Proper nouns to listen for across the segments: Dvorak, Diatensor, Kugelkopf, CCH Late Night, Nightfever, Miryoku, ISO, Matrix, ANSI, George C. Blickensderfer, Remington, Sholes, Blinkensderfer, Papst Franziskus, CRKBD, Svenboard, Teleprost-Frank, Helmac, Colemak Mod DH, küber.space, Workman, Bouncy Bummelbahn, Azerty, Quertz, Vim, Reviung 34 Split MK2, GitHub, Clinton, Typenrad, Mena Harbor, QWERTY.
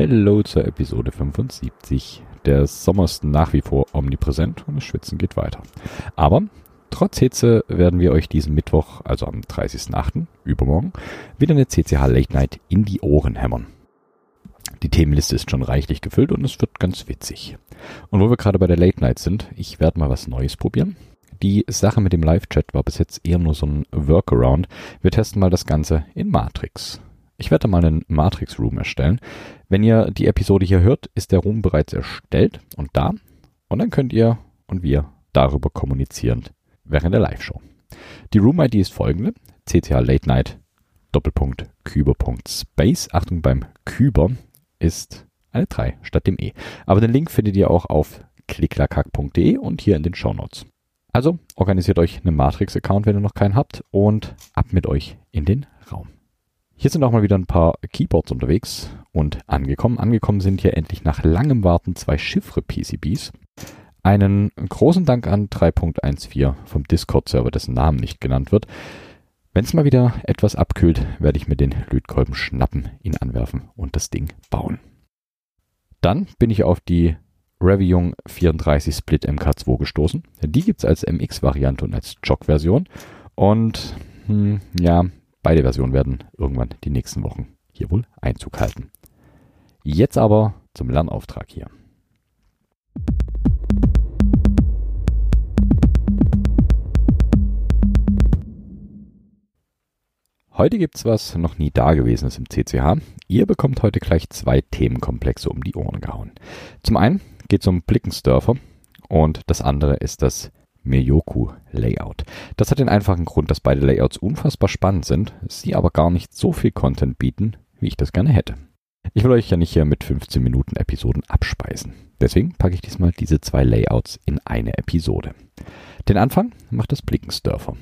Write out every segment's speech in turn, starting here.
Hallo zur Episode 75. Der Sommer ist nach wie vor omnipräsent und das Schwitzen geht weiter. Aber trotz Hitze werden wir euch diesen Mittwoch, also am 30.08. übermorgen, wieder eine CCH Late Night in die Ohren hämmern. Die Themenliste ist schon reichlich gefüllt und es wird ganz witzig. Und wo wir gerade bei der Late Night sind, ich werde mal was Neues probieren. Die Sache mit dem Live-Chat war bis jetzt eher nur so ein Workaround. Wir testen mal das Ganze in Matrix. Ich werde mal einen Matrix-Room erstellen. Wenn ihr die Episode hier hört, ist der Room bereits erstellt und da. Und dann könnt ihr und wir darüber kommunizieren während der Live-Show. Die Room-ID ist folgende. CCH Late Night /küber.space. Achtung, beim Küber ist eine 3 statt dem E. Aber den Link findet ihr auch auf clickclackhack.de und hier in den Shownotes. Also organisiert euch einen Matrix-Account, wenn ihr noch keinen habt, und ab mit euch in den Raum. Hier sind auch mal wieder ein paar Keyboards unterwegs und angekommen. Angekommen sind hier endlich nach langem Warten 2 Chiffre-PCBs. Einen großen Dank an 3.14 vom Discord-Server, dessen Namen nicht genannt wird. Wenn es mal wieder etwas abkühlt, werde ich mir den Lötkolben schnappen, ihn anwerfen und das Ding bauen. Dann bin ich auf die Reviung 34 Split MK2 gestoßen. Die gibt es als MX-Variante und als Jog-Version. Und ja, beide Versionen werden irgendwann die nächsten Wochen hier wohl Einzug halten. Jetzt aber zum Lernauftrag hier. Heute gibt es was noch nie Dagewesenes im CCH. Ihr bekommt heute gleich 2 Themenkomplexe um die Ohren gehauen. Zum einen geht es um Blickensderfer und das andere ist das Miryoku-Layout. Das hat den einfachen Grund, dass beide Layouts unfassbar spannend sind, sie aber gar nicht so viel Content bieten, wie ich das gerne hätte. Ich will euch ja nicht hier mit 15 Minuten Episoden abspeisen. Deswegen packe ich diesmal diese 2 Layouts in eine Episode. Den Anfang macht das Blickensderfer.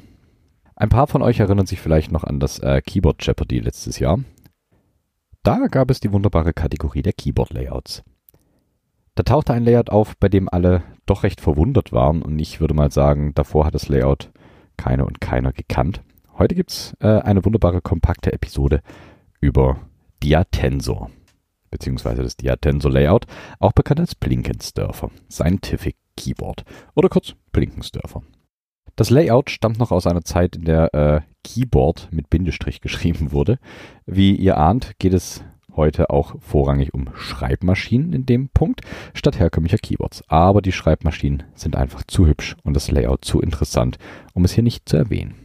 Ein paar von euch erinnern sich vielleicht noch an das Keyboard Jeopardy letztes Jahr. Da gab es die wunderbare Kategorie der Keyboard-Layouts. Da tauchte ein Layout auf, bei dem alle doch recht verwundert waren und ich würde mal sagen, davor hat das Layout keiner gekannt. Heute gibt es eine wunderbare, kompakte Episode über Diatensor, beziehungsweise das Diatensor-Layout, auch bekannt als Blinkensderfer, Scientific Keyboard oder kurz Blinkensderfer. Das Layout stammt noch aus einer Zeit, in der Keyboard mit Bindestrich geschrieben wurde. Wie ihr ahnt, geht es heute auch vorrangig um Schreibmaschinen in dem Punkt, statt herkömmlicher Keyboards. Aber die Schreibmaschinen sind einfach zu hübsch und das Layout zu interessant, um es hier nicht zu erwähnen.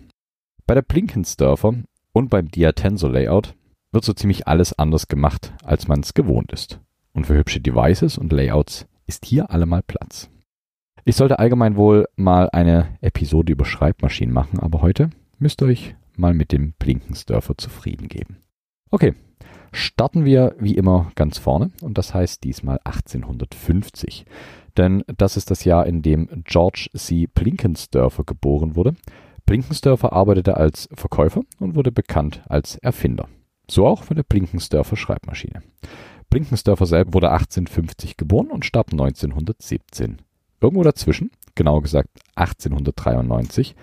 Bei der Blinkensderfer und beim Diatensor-Layout wird so ziemlich alles anders gemacht, als man es gewohnt ist. Und für hübsche Devices und Layouts ist hier allemal Platz. Ich sollte allgemein wohl mal eine Episode über Schreibmaschinen machen, aber heute müsst ihr euch mal mit dem Blinkensderfer zufrieden geben. Okay. Starten wir wie immer ganz vorne und das heißt diesmal 1850. Denn das ist das Jahr, in dem George C. Blickensderfer geboren wurde. Blinkensderfer arbeitete als Verkäufer und wurde bekannt als Erfinder. So auch von der Blinkensderfer Schreibmaschine. Blinkensderfer selbst wurde 1850 geboren und starb 1917. Irgendwo dazwischen, genauer gesagt 1893,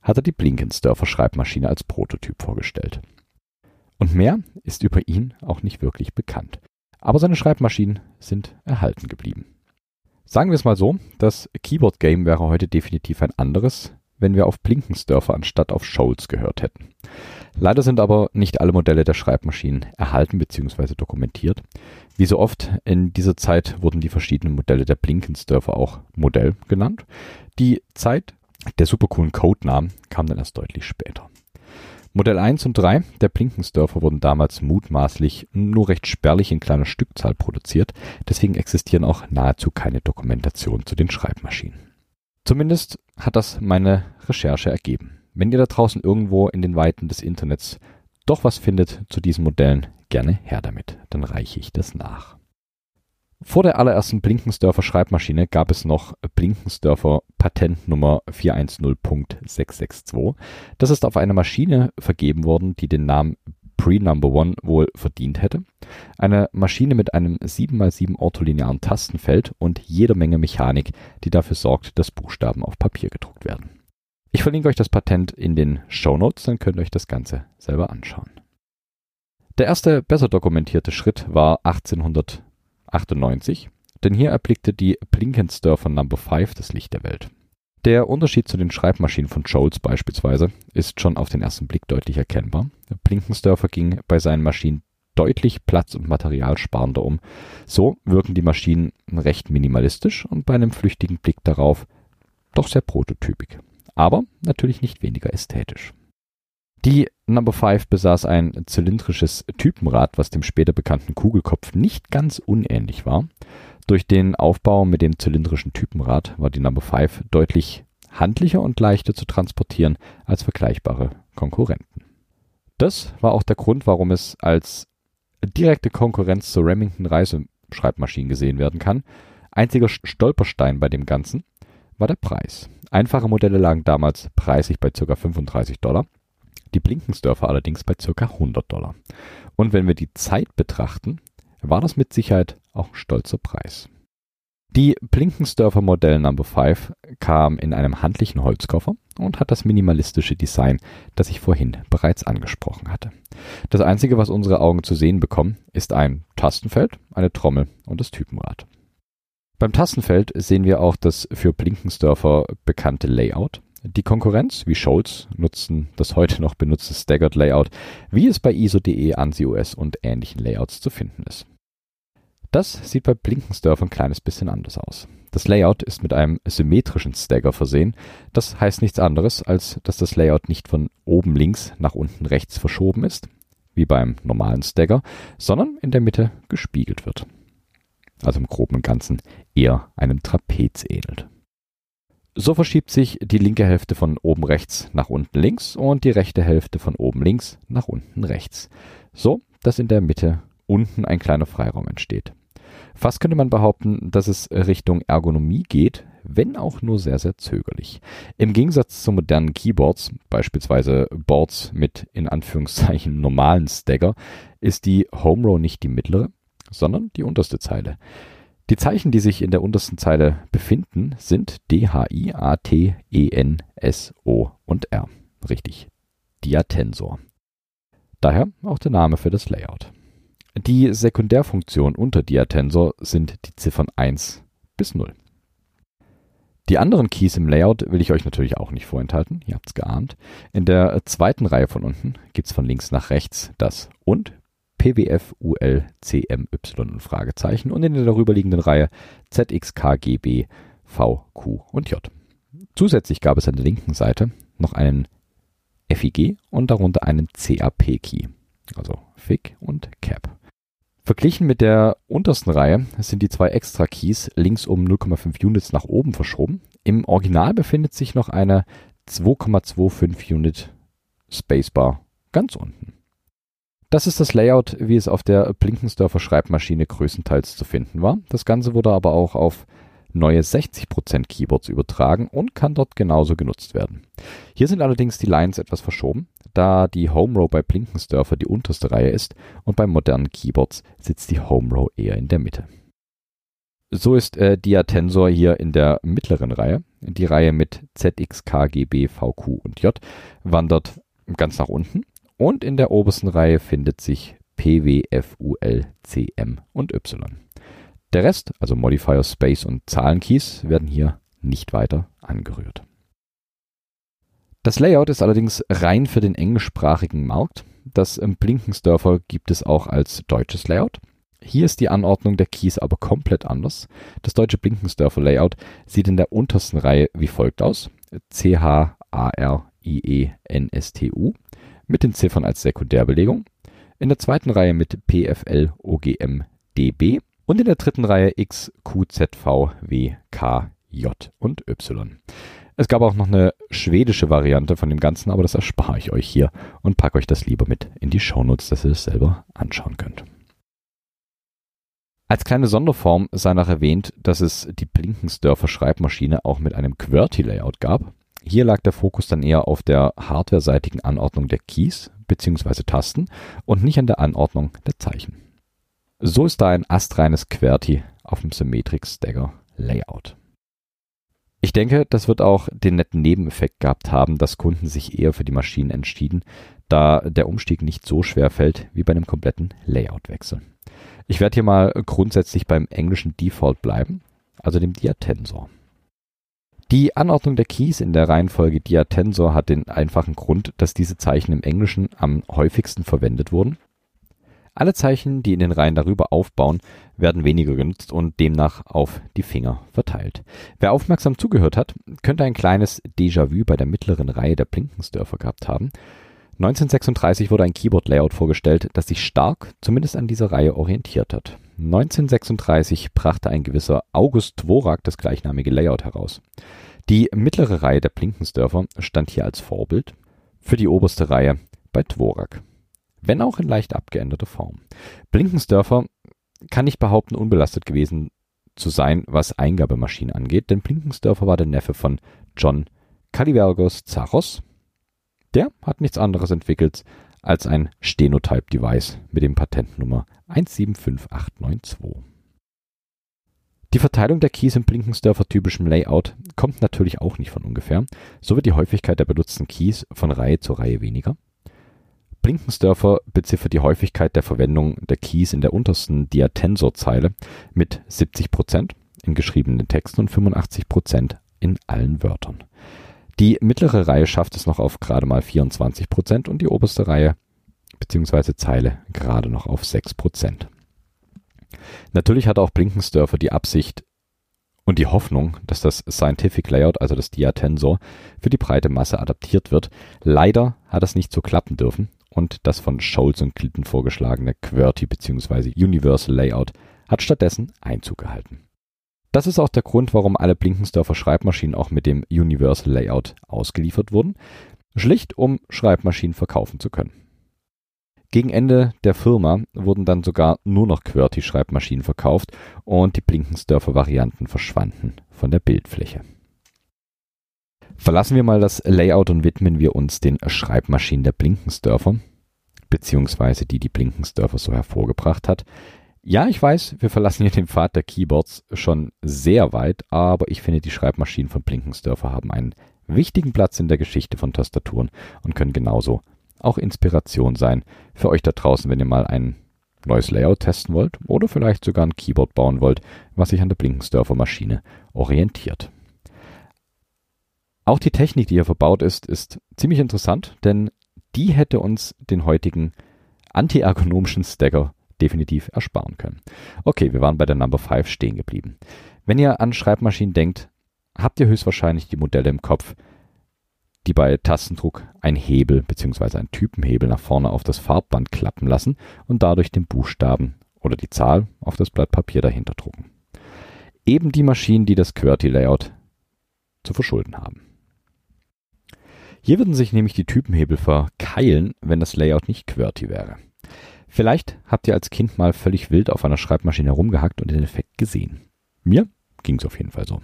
hat er die Blinkensderfer Schreibmaschine als Prototyp vorgestellt. Und mehr ist über ihn auch nicht wirklich bekannt. Aber seine Schreibmaschinen sind erhalten geblieben. Sagen wir es mal so, das Keyboard-Game wäre heute definitiv ein anderes, wenn wir auf Blinkensderfer anstatt auf Sholes gehört hätten. Leider sind aber nicht alle Modelle der Schreibmaschinen erhalten bzw. dokumentiert. Wie so oft in dieser Zeit wurden die verschiedenen Modelle der Blinkensderfer auch Modell genannt. Die Zeit der supercoolen Codenamen kam dann erst deutlich später. Modell 1 und 3 der Blinkensderfer wurden damals mutmaßlich nur recht spärlich in kleiner Stückzahl produziert, deswegen existieren auch nahezu keine Dokumentationen zu den Schreibmaschinen. Zumindest hat das meine Recherche ergeben. Wenn ihr da draußen irgendwo in den Weiten des Internets doch was findet zu diesen Modellen, gerne her damit, dann reiche ich das nach. Vor der allerersten Blinkensderfer Schreibmaschine gab es noch Blinkensderfer Patentnummer 410.662. Das ist auf eine Maschine vergeben worden, die den Namen Pre-No. 1 wohl verdient hätte. Eine Maschine mit einem 7×7 ortholinearen Tastenfeld und jeder Menge Mechanik, die dafür sorgt, dass Buchstaben auf Papier gedruckt werden. Ich verlinke euch das Patent in den Shownotes, dann könnt ihr euch das Ganze selber anschauen. Der erste, besser dokumentierte Schritt war 1898, denn hier erblickte die Blickensderfer Number 5 das Licht der Welt. Der Unterschied zu den Schreibmaschinen von Sholes beispielsweise ist schon auf den ersten Blick deutlich erkennbar. Blickensderfer ging bei seinen Maschinen deutlich platz- und materialsparender um. So wirken die Maschinen recht minimalistisch und bei einem flüchtigen Blick darauf doch sehr prototypisch, aber natürlich nicht weniger ästhetisch. Die Number 5 besaß ein zylindrisches Typenrad, was dem später bekannten Kugelkopf nicht ganz unähnlich war. Durch den Aufbau mit dem zylindrischen Typenrad war die Number 5 deutlich handlicher und leichter zu transportieren als vergleichbare Konkurrenten. Das war auch der Grund, warum es als direkte Konkurrenz zur Remington-Reiseschreibmaschinen gesehen werden kann. Einziger Stolperstein bei dem Ganzen war der Preis. Einfache Modelle lagen damals preislich bei ca. $35, die Blickensderfer allerdings bei ca. $100. Und wenn wir die Zeit betrachten, war das mit Sicherheit auch ein stolzer Preis. Die Blickensderfer Modell Number 5 kam in einem handlichen Holzkoffer und hat das minimalistische Design, das ich vorhin bereits angesprochen hatte. Das Einzige, was unsere Augen zu sehen bekommen, ist ein Tastenfeld, eine Trommel und das Typenrad. Beim Tastenfeld sehen wir auch das für Blickensderfer bekannte Layout. Die Konkurrenz, wie Sholes, nutzen das heute noch benutzte Staggered Layout, wie es bei ISO.de, ANSI-US und ähnlichen Layouts zu finden ist. Das sieht bei Blickensderfer ein kleines bisschen anders aus. Das Layout ist mit einem symmetrischen Stagger versehen. Das heißt nichts anderes, als dass das Layout nicht von oben links nach unten rechts verschoben ist, wie beim normalen Stagger, sondern in der Mitte gespiegelt wird. Also im Groben und Ganzen eher einem Trapez ähnelt. So verschiebt sich die linke Hälfte von oben rechts nach unten links und die rechte Hälfte von oben links nach unten rechts. So, dass in der Mitte unten ein kleiner Freiraum entsteht. Fast könnte man behaupten, dass es Richtung Ergonomie geht, wenn auch nur sehr, sehr zögerlich. Im Gegensatz zu modernen Keyboards, beispielsweise Boards mit in Anführungszeichen normalen Stagger, ist die Home Row nicht die mittlere, sondern die unterste Zeile. Die Zeichen, die sich in der untersten Zeile befinden, sind D, H, I, A, T, E, N, S, O und R. Richtig, Diatensor. Daher auch der Name für das Layout. Die Sekundärfunktionen unter Diatensor sind die Ziffern 1 bis 0. Die anderen Keys im Layout will ich euch natürlich auch nicht vorenthalten, ihr habt es geahnt. In der zweiten Reihe von unten gibt es von links nach rechts das und, PWF, UL, CM, Y und Fragezeichen und in der darüberliegenden Reihe ZX, KGB, V, Q und J. Zusätzlich gab es an der linken Seite noch einen FIG und darunter einen CAP-Key, also FIG und CAP. Verglichen mit der untersten Reihe sind die zwei extra Keys links um 0,5 Units nach oben verschoben. Im Original befindet sich noch eine 2,25 Unit Spacebar ganz unten. Das ist das Layout, wie es auf der Blickensderfer Schreibmaschine größtenteils zu finden war. Das Ganze wurde aber auch auf neue 60% Keyboards übertragen und kann dort genauso genutzt werden. Hier sind allerdings die Lines etwas verschoben, da die Home Row bei Blickensderfer die unterste Reihe ist und bei modernen Keyboards sitzt die Home Row eher in der Mitte. So ist Diatensor hier in der mittleren Reihe. Die Reihe mit ZX, KGB, VQ und J wandert ganz nach unten und in der obersten Reihe findet sich PWF, UL, CM und Y. Der Rest, also Modifier, Space und Zahlenkeys, werden hier nicht weiter angerührt. Das Layout ist allerdings rein für den englischsprachigen Markt. Das Blickensderfer gibt es auch als deutsches Layout. Hier ist die Anordnung der Keys aber komplett anders. Das deutsche Blickensderfer Layout sieht in der untersten Reihe wie folgt aus: C, H, A, R, I, E, N, S, T, U mit den Ziffern als Sekundärbelegung. In der zweiten Reihe mit P, F, L, O, G, M, D, B. Und in der dritten Reihe X, Q, Z, V, W, K, J und Y. Es gab auch noch eine schwedische Variante von dem Ganzen, aber das erspare ich euch hier und packe euch das lieber mit in die Shownotes, dass ihr es selber anschauen könnt. Als kleine Sonderform sei noch erwähnt, dass es die Blickensderfer Schreibmaschine auch mit einem QWERTY-Layout gab. Hier lag der Fokus dann eher auf der hardwareseitigen Anordnung der Keys bzw. Tasten und nicht an der Anordnung der Zeichen. So ist da ein astreines QWERTY auf dem Symmetric Stagger Layout. Ich denke, das wird auch den netten Nebeneffekt gehabt haben, dass Kunden sich eher für die Maschinen entschieden, da der Umstieg nicht so schwer fällt wie bei einem kompletten Layoutwechsel. Ich werde hier mal grundsätzlich beim englischen Default bleiben, also dem Diatensor. Die Anordnung der Keys in der Reihenfolge Diatensor hat den einfachen Grund, dass diese Zeichen im Englischen am häufigsten verwendet wurden. Alle Zeichen, die in den Reihen darüber aufbauen, werden weniger genutzt und demnach auf die Finger verteilt. Wer aufmerksam zugehört hat, könnte ein kleines Déjà-vu bei der mittleren Reihe der Blinkensderfer gehabt haben. 1936 wurde ein Keyboard-Layout vorgestellt, das sich stark, zumindest an dieser Reihe, orientiert hat. 1936 brachte ein gewisser August Dvorak das gleichnamige Layout heraus. Die mittlere Reihe der Blinkensderfer stand hier als Vorbild für die oberste Reihe bei Dvorak, wenn auch in leicht abgeänderter Form. Blinkensderfer kann nicht behaupten, unbelastet gewesen zu sein, was Eingabemaschinen angeht, denn Blinkensderfer war der Neffe von John Kalibergos Zaros. Der hat nichts anderes entwickelt als ein Stenotype-Device mit dem Patentnummer 175892. Die Verteilung der Keys im Blinkensderfer-typischen Layout kommt natürlich auch nicht von ungefähr. So wird die Häufigkeit der benutzten Keys von Reihe zu Reihe weniger. Blinkensderfer beziffert die Häufigkeit der Verwendung der Keys in der untersten Diatensor-Zeile mit 70% in geschriebenen Texten und 85% in allen Wörtern. Die mittlere Reihe schafft es noch auf gerade mal 24% und die oberste Reihe bzw. Zeile gerade noch auf 6%. Natürlich hatte auch Blinkensderfer die Absicht und die Hoffnung, dass das Scientific Layout, also das Diatensor, für die breite Masse adaptiert wird. Leider hat das nicht so klappen dürfen. Und das von Sholes und Clinton vorgeschlagene QWERTY bzw. Universal Layout hat stattdessen Einzug gehalten. Das ist auch der Grund, warum alle Blinkensderfer Schreibmaschinen auch mit dem Universal Layout ausgeliefert wurden, schlicht um Schreibmaschinen verkaufen zu können. Gegen Ende der Firma wurden dann sogar nur noch QWERTY-Schreibmaschinen verkauft und die Blinkensderfer Varianten verschwanden von der Bildfläche. Verlassen wir mal das Layout und widmen wir uns den Schreibmaschinen der Blinkensderfer, beziehungsweise die Blinkensderfer so hervorgebracht hat. Ja, ich weiß, wir verlassen hier den Pfad der Keyboards schon sehr weit, aber ich finde, die Schreibmaschinen von Blinkensderfer haben einen wichtigen Platz in der Geschichte von Tastaturen und können genauso auch Inspiration sein für euch da draußen, wenn ihr mal ein neues Layout testen wollt oder vielleicht sogar ein Keyboard bauen wollt, was sich an der Blinkensderfer Maschine orientiert. Auch die Technik, die hier verbaut ist, ist ziemlich interessant, denn die hätte uns den heutigen anti-ergonomischen Stacker definitiv ersparen können. Okay, wir waren bei der Number 5 stehen geblieben. Wenn ihr an Schreibmaschinen denkt, habt ihr höchstwahrscheinlich die Modelle im Kopf, die bei Tastendruck einen Hebel bzw. einen Typenhebel nach vorne auf das Farbband klappen lassen und dadurch den Buchstaben oder die Zahl auf das Blatt Papier dahinter drucken. Eben die Maschinen, die das QWERTY-Layout zu verschulden haben. Hier würden sich nämlich die Typenhebel verkeilen, wenn das Layout nicht QWERTY wäre. Vielleicht habt ihr als Kind mal völlig wild auf einer Schreibmaschine herumgehackt und den Effekt gesehen. Mir ging es auf jeden Fall so.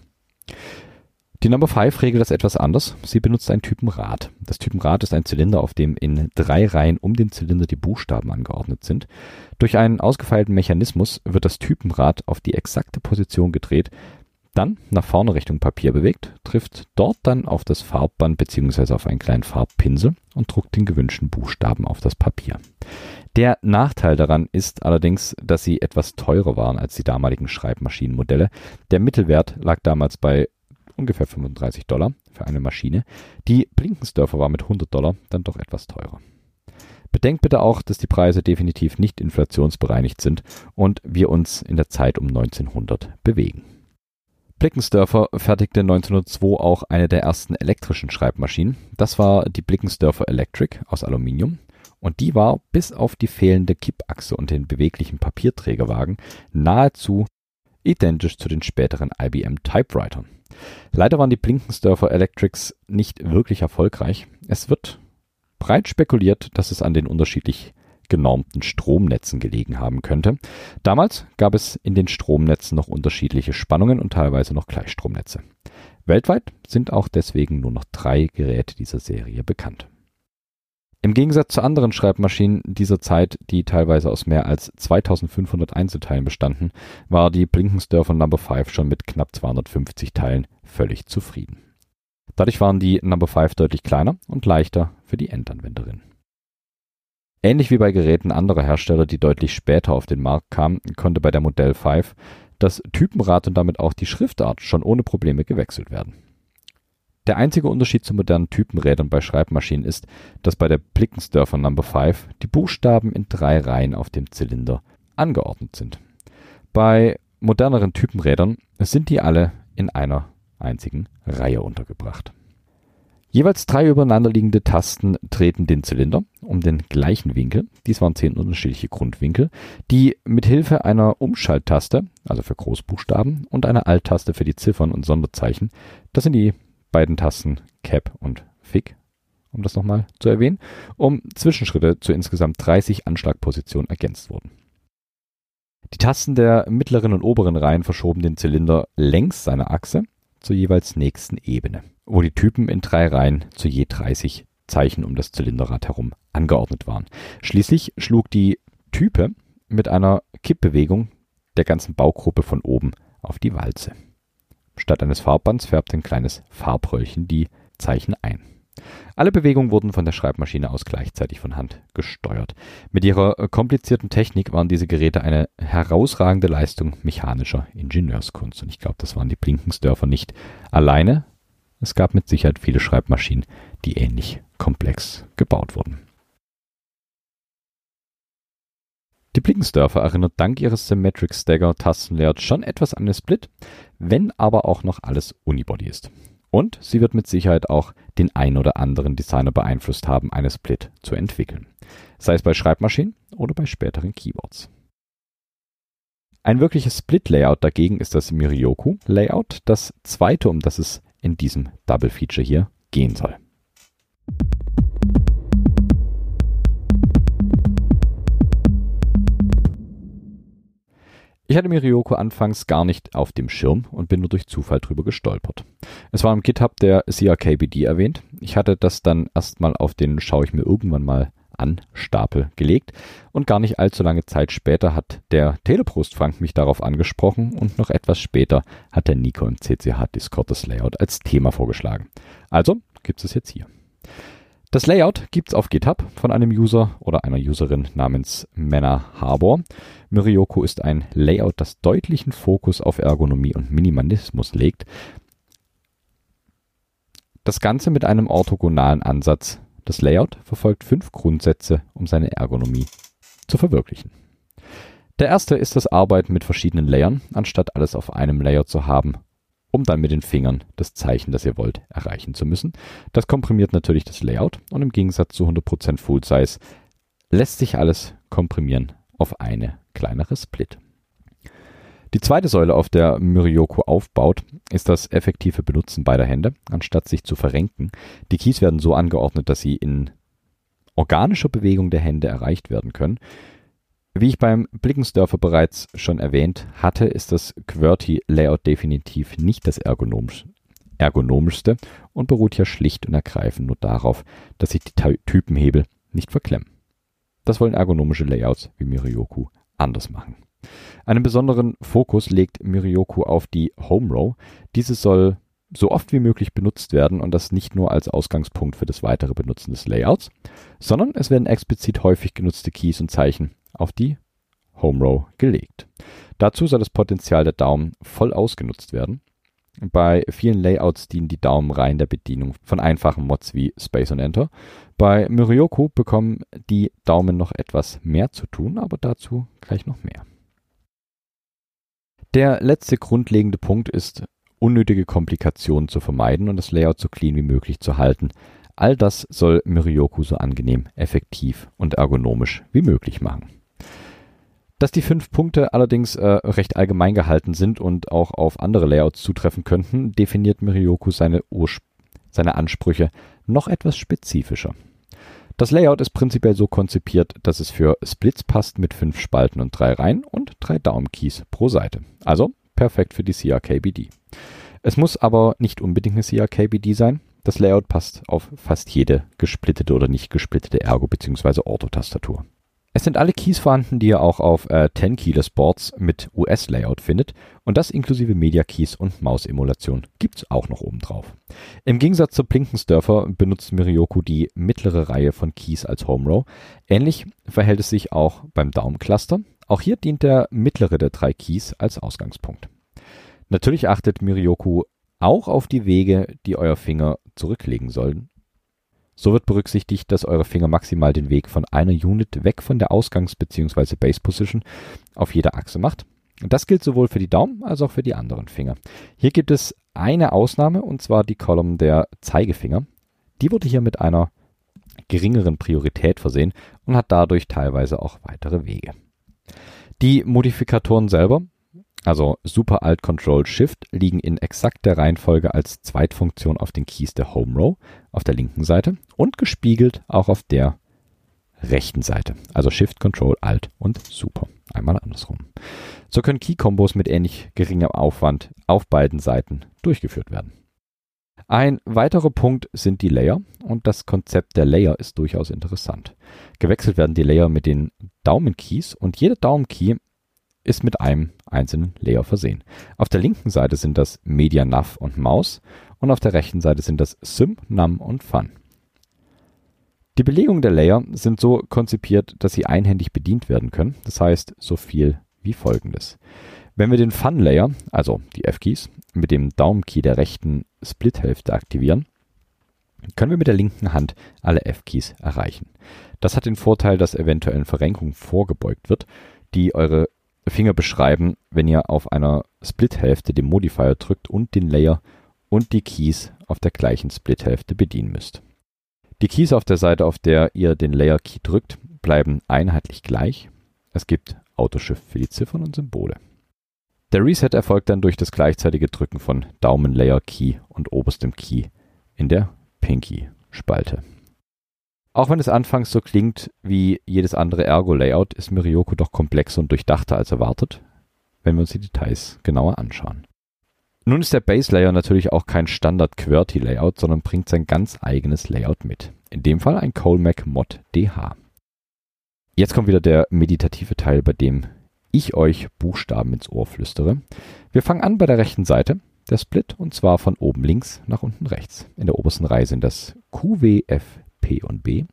Die Number 5 regelt das etwas anders. Sie benutzt ein Typenrad. Das Typenrad ist ein Zylinder, auf dem in 3 Reihen um den Zylinder die Buchstaben angeordnet sind. Durch einen ausgefeilten Mechanismus wird das Typenrad auf die exakte Position gedreht, dann nach vorne Richtung Papier bewegt, trifft dort dann auf das Farbband bzw. auf einen kleinen Farbpinsel und druckt den gewünschten Buchstaben auf das Papier. Der Nachteil daran ist allerdings, dass sie etwas teurer waren als die damaligen Schreibmaschinenmodelle. Der Mittelwert lag damals bei ungefähr $35 für eine Maschine. Die Blinkensderfer war mit $100 dann doch etwas teurer. Bedenkt bitte auch, dass die Preise definitiv nicht inflationsbereinigt sind und wir uns in der Zeit um 1900 bewegen. Blickensderfer fertigte 1902 auch eine der ersten elektrischen Schreibmaschinen. Das war die Blickensderfer Electric aus Aluminium und die war bis auf die fehlende Kippachse und den beweglichen Papierträgerwagen nahezu identisch zu den späteren IBM Typewritern. Leider waren die Blinkensderfer Electrics nicht wirklich erfolgreich. Es wird breit spekuliert, dass es an den unterschiedlich genormten Stromnetzen gelegen haben könnte. Damals gab es in den Stromnetzen noch unterschiedliche Spannungen und teilweise noch Gleichstromnetze. Weltweit sind auch deswegen nur noch 3 Geräte dieser Serie bekannt. Im Gegensatz zu anderen Schreibmaschinen dieser Zeit, die teilweise aus mehr als 2500 Einzelteilen bestanden, war die Blickensderfer No. 5 schon mit knapp 250 Teilen völlig zufrieden. Dadurch waren die No. 5 deutlich kleiner und leichter für die Endanwenderin. Ähnlich wie bei Geräten anderer Hersteller, die deutlich später auf den Markt kamen, konnte bei der Modell 5 das Typenrad und damit auch die Schriftart schon ohne Probleme gewechselt werden. Der einzige Unterschied zu modernen Typenrädern bei Schreibmaschinen ist, dass bei der Blickensderfer No. 5 die Buchstaben in 3 Reihen auf dem Zylinder angeordnet sind. Bei moderneren Typenrädern sind die alle in einer einzigen Reihe untergebracht. Jeweils 3 übereinanderliegende Tasten treten den Zylinder um den gleichen Winkel. Dies waren 10 unterschiedliche Grundwinkel, die mit Hilfe einer Umschalttaste, also für Großbuchstaben, und einer Alt-Taste für die Ziffern und Sonderzeichen, das sind die beiden Tasten Cap und Fick, um das nochmal zu erwähnen, um Zwischenschritte zu insgesamt 30 Anschlagpositionen ergänzt wurden. Die Tasten der mittleren und oberen Reihen verschoben den Zylinder längs seiner Achse zur jeweils nächsten Ebene, wo die Typen in 3 Reihen zu je 30 Zeichen um das Zylinderrad herum angeordnet waren. Schließlich schlug die Type mit einer Kippbewegung der ganzen Baugruppe von oben auf die Walze. Statt eines Farbbands färbte ein kleines Farbröllchen die Zeichen ein. Alle Bewegungen wurden von der Schreibmaschine aus gleichzeitig von Hand gesteuert. Mit ihrer komplizierten Technik waren diese Geräte eine herausragende Leistung mechanischer Ingenieurskunst. Und ich glaube, das waren die Blickensderfer nicht alleine. Es gab mit Sicherheit viele Schreibmaschinen, die ähnlich komplex gebaut wurden. Die Blickensderfer erinnert dank ihres Symmetric Stagger Tastenlayouts schon etwas an den Split, wenn aber auch noch alles Unibody ist. Und sie wird mit Sicherheit auch den ein oder anderen Designer beeinflusst haben, eine Split zu entwickeln. Sei es bei Schreibmaschinen oder bei späteren Keyboards. Ein wirkliches Split-Layout dagegen ist das Miryoku-Layout, das zweite, um das es in diesem Double-Feature hier gehen soll. Ich hatte Miryoku anfangs gar nicht auf dem Schirm und bin nur durch Zufall drüber gestolpert. Es war im GitHub der CRKBD erwähnt. Ich hatte das dann erstmal auf den Schau ich mir irgendwann mal an Stapel gelegt und gar nicht allzu lange Zeit später hat der Teleprost-Frank mich darauf angesprochen und noch etwas später hat der Nico im CCH-Discord das Layout als Thema vorgeschlagen. Also gibt es jetzt hier. Das Layout gibt's auf GitHub von einem User oder einer Userin namens Mena Harbor. Miryoku ist ein Layout, das deutlichen Fokus auf Ergonomie und Minimalismus legt. Das Ganze mit einem orthogonalen Ansatz. Das Layout verfolgt 5 Grundsätze, um seine Ergonomie zu verwirklichen. Der erste ist das Arbeiten mit verschiedenen Layern, anstatt alles auf einem Layer zu haben, um dann mit den Fingern das Zeichen, das ihr wollt, erreichen zu müssen. Das komprimiert natürlich das Layout und im Gegensatz zu 100% Full Size lässt sich alles komprimieren auf eine kleinere Split. Die zweite Säule, auf der Miryoku aufbaut, ist das effektive Benutzen beider Hände, anstatt sich zu verrenken. Die Keys werden so angeordnet, dass sie in organischer Bewegung der Hände erreicht werden können. Wie ich beim Blickensderfer bereits schon erwähnt hatte, ist das QWERTY-Layout definitiv nicht das ergonomischste und beruht ja schlicht und ergreifend nur darauf, dass sich die Typenhebel nicht verklemmen. Das wollen ergonomische Layouts wie Miryoku anders machen. Einen besonderen Fokus legt Miryoku auf die Home Row. Diese soll so oft wie möglich benutzt werden und das nicht nur als Ausgangspunkt für das weitere Benutzen des Layouts, sondern es werden explizit häufig genutzte Keys und Zeichen auf die Home Row gelegt. Dazu soll das Potenzial der Daumen voll ausgenutzt werden. Bei vielen Layouts dienen die Daumenreihen der Bedienung von einfachen Mods wie Space und Enter. Bei Miryoku bekommen die Daumen noch etwas mehr zu tun, aber dazu gleich noch mehr. Der letzte grundlegende Punkt ist, unnötige Komplikationen zu vermeiden und das Layout so clean wie möglich zu halten. All das soll Miryoku so angenehm, effektiv und ergonomisch wie möglich machen. Dass die 5 Punkte allerdings recht allgemein gehalten sind und auch auf andere Layouts zutreffen könnten, definiert Miryoku seine Ansprüche noch etwas spezifischer. Das Layout ist prinzipiell so konzipiert, dass es für Splits passt mit 5 Spalten und 3 Reihen und 3 Daumenkeys pro Seite. Also perfekt für die CRKBD. Es muss aber nicht unbedingt eine CRKBD sein. Das Layout passt auf fast jede gesplittete oder nicht gesplittete Ergo- bzw. Ortho-Tastatur. Es sind alle Keys vorhanden, die ihr auch auf 10-Keyless-Boards mit US-Layout findet, und das inklusive Media-Keys und Maus-Emulation gibt's auch noch obendrauf. Im Gegensatz zu Blickensderfer benutzt Miryoku die mittlere Reihe von Keys als Home-Row. Ähnlich verhält es sich auch beim Daumencluster. Auch hier dient der mittlere der drei Keys als Ausgangspunkt. Natürlich achtet Miryoku auch auf die Wege, die euer Finger zurücklegen sollen. So wird berücksichtigt, dass eure Finger maximal den Weg von einer Unit weg von der Ausgangs- bzw. Base-Position auf jeder Achse macht. Und das gilt sowohl für die Daumen als auch für die anderen Finger. Hier gibt es eine Ausnahme, und zwar die Column der Zeigefinger. Die wurde hier mit einer geringeren Priorität versehen und hat dadurch teilweise auch weitere Wege. Die Modifikatoren selber, also Super Alt Control Shift, liegen in exakt der Reihenfolge als Zweitfunktion auf den Keys der Home Row auf der linken Seite und gespiegelt auch auf der rechten Seite. Also Shift, Control, Alt und Super. Einmal andersrum. So können Key-Kombos mit ähnlich geringem Aufwand auf beiden Seiten durchgeführt werden. Ein weiterer Punkt sind die Layer, und das Konzept der Layer ist durchaus interessant. Gewechselt werden die Layer mit den Daumenkeys, und jeder Daumenkey ist mit einem einzelnen Layer versehen. Auf der linken Seite sind das Media, Nav und Maus, und auf der rechten Seite sind das Sym, Num und Fun. Die Belegung der Layer sind so konzipiert, dass sie einhändig bedient werden können, das heißt so viel wie folgendes. Wenn wir den Fun-Layer, also die F-Keys, mit dem Daumenkey der rechten Split-Hälfte aktivieren, können wir mit der linken Hand alle F-Keys erreichen. Das hat den Vorteil, dass eventuellen Verrenkungen vorgebeugt wird, die eure Finger beschreiben, wenn ihr auf einer Split-Hälfte den Modifier drückt und den Layer und die Keys auf der gleichen Split-Hälfte bedienen müsst. Die Keys auf der Seite, auf der ihr den Layer-Key drückt, bleiben einheitlich gleich. Es gibt Autoshift für die Ziffern und Symbole. Der Reset erfolgt dann durch das gleichzeitige Drücken von Daumen-Layer-Key und oberstem Key in der Pinky-Spalte. Auch wenn es anfangs so klingt wie jedes andere Ergo-Layout, ist Miryoku doch komplexer und durchdachter als erwartet, wenn wir uns die Details genauer anschauen. Nun ist der Base-Layer natürlich auch kein Standard-QWERTY-Layout, sondern bringt sein ganz eigenes Layout mit. In dem Fall ein Colemak Mod DH. Jetzt kommt wieder der meditative Teil, bei dem ich euch Buchstaben ins Ohr flüstere. Wir fangen an bei der rechten Seite, der Split, und zwar von oben links nach unten rechts. In der obersten Reihe sind das Q, W, F, P und B,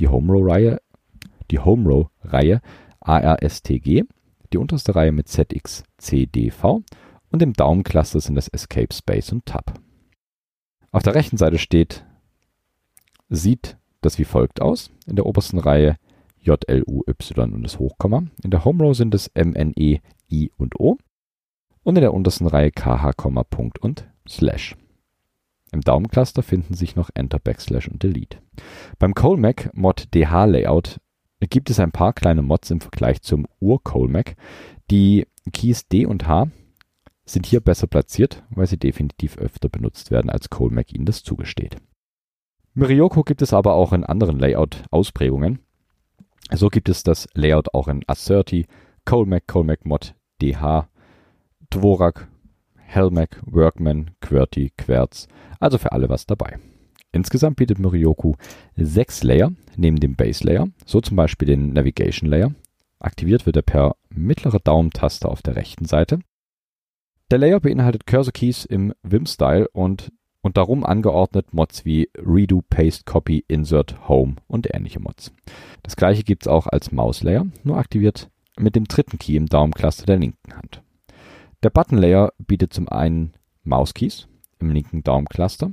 die Home Row Reihe A, R, S, T, G, die unterste Reihe mit Z, X, C, D, V, und im Daumencluster sind das Escape, Space und Tab. Auf der rechten Seite sieht das wie folgt aus. In der obersten Reihe J, L, U, Y und das Hochkomma. In der Home Row sind es M, N, E, I und O. Und in der untersten Reihe K, H, Punkt und Slash. Im Daumencluster finden sich noch Enter, Backslash und Delete. Beim Colemak Mod DH Layout gibt es ein paar kleine Mods im Vergleich zum Ur-Colemak. Die Keys D und H sind hier besser platziert, weil sie definitiv öfter benutzt werden, als Colemak ihnen das zugesteht. Miryoku gibt es aber auch in anderen Layout-Ausprägungen. So gibt es das Layout auch in Azerty, Colemak, Colemak Mod DH, Dvorak, Helmac, Workman, QWERTY, Quertz, also für alle was dabei. Insgesamt bietet Miryoku 6 Layer neben dem Base Layer, so zum Beispiel den Navigation Layer. Aktiviert wird er per mittlerer Daumentaste auf der rechten Seite. Der Layer beinhaltet Cursor Keys im Vim-Style und darum angeordnet Mods wie Redo, Paste, Copy, Insert, Home und ähnliche Mods. Das gleiche gibt es auch als Maus-Layer, nur aktiviert mit dem dritten Key im Daumencluster der linken Hand. Der Button-Layer bietet zum einen Mauskeys im linken Daumencluster,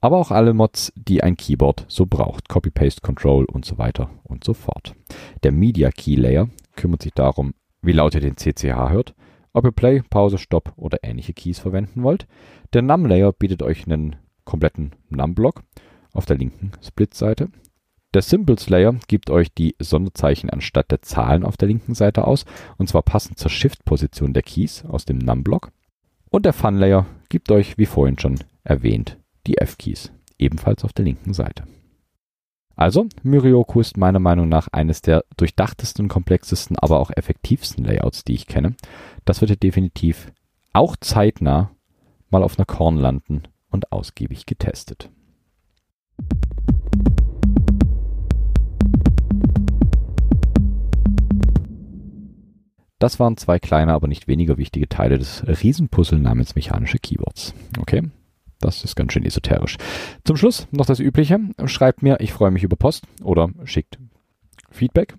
aber auch alle Mods, die ein Keyboard so braucht. Copy, Paste, Control und so weiter und so fort. Der Media-Key-Layer kümmert sich darum, wie laut ihr den CCH hört, ob ihr Play, Pause, Stopp oder ähnliche Keys verwenden wollt. Der Num-Layer bietet euch einen kompletten Num-Block auf der linken Split-Seite. Der Symbols-Layer gibt euch die Sonderzeichen anstatt der Zahlen auf der linken Seite aus, und zwar passend zur Shift-Position der Keys aus dem Num-Block. Und der Fun-Layer gibt euch, wie vorhin schon erwähnt, die F-Keys, ebenfalls auf der linken Seite. Also, Miryoku ist meiner Meinung nach eines der durchdachtesten, komplexesten, aber auch effektivsten Layouts, die ich kenne. Das wird hier definitiv auch zeitnah mal auf einer Korn landen und ausgiebig getestet. Das waren zwei kleine, aber nicht weniger wichtige Teile des Riesenpuzzle namens mechanische Keywords. Okay, das ist ganz schön esoterisch. Zum Schluss noch das Übliche. Schreibt mir, ich freue mich über Post, oder schickt Feedback.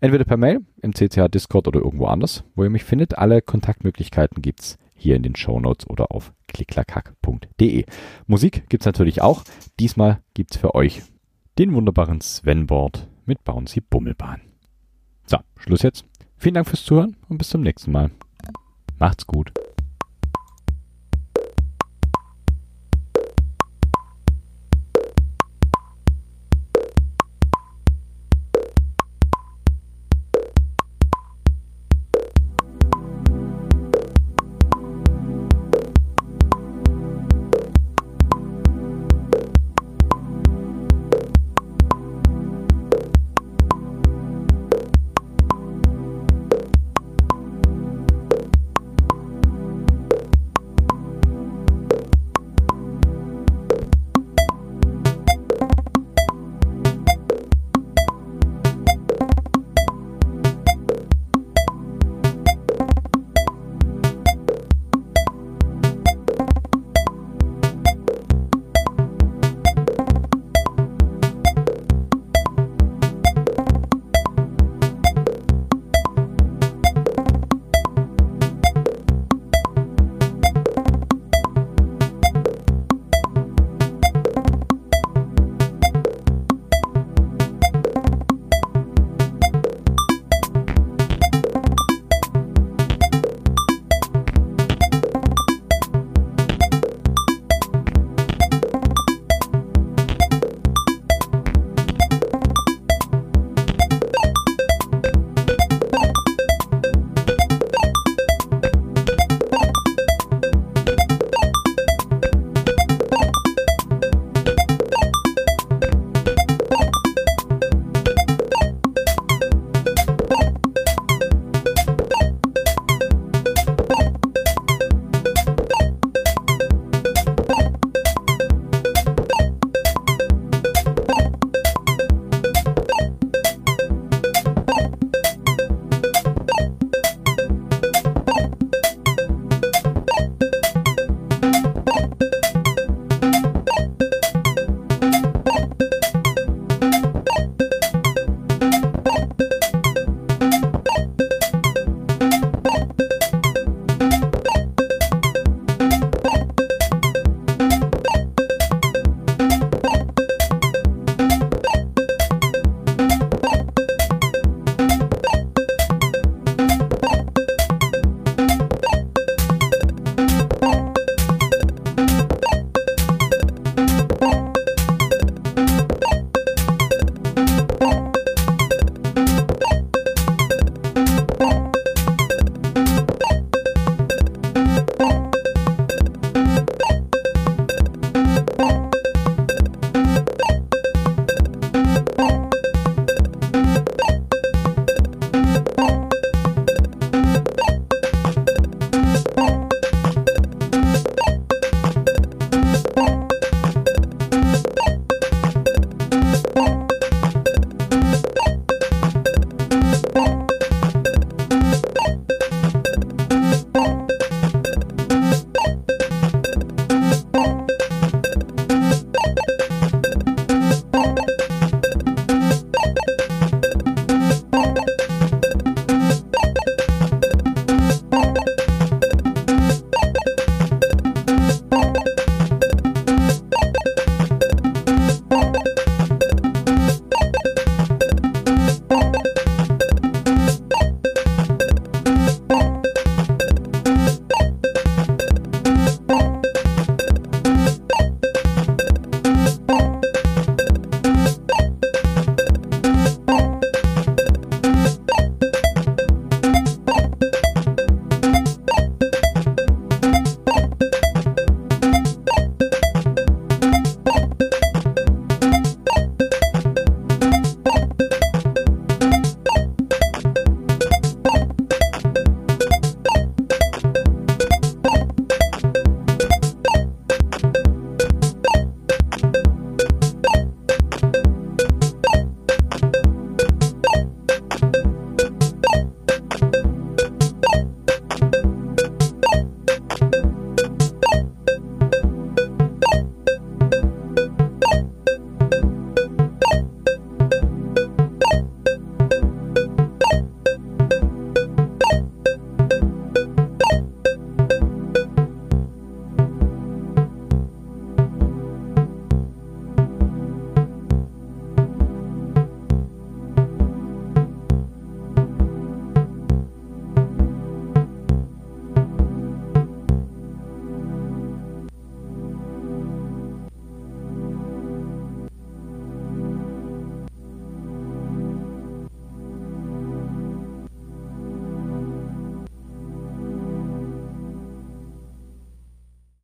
Entweder per Mail, im CCH Discord oder irgendwo anders, wo ihr mich findet. Alle Kontaktmöglichkeiten gibt es hier in den Shownotes oder auf clickclackhack.de. Musik gibt es natürlich auch. Diesmal gibt es für euch den wunderbaren Svenboard mit Bouncy Bummelbahn. So, Schluss jetzt. Vielen Dank fürs Zuhören und bis zum nächsten Mal. Macht's gut.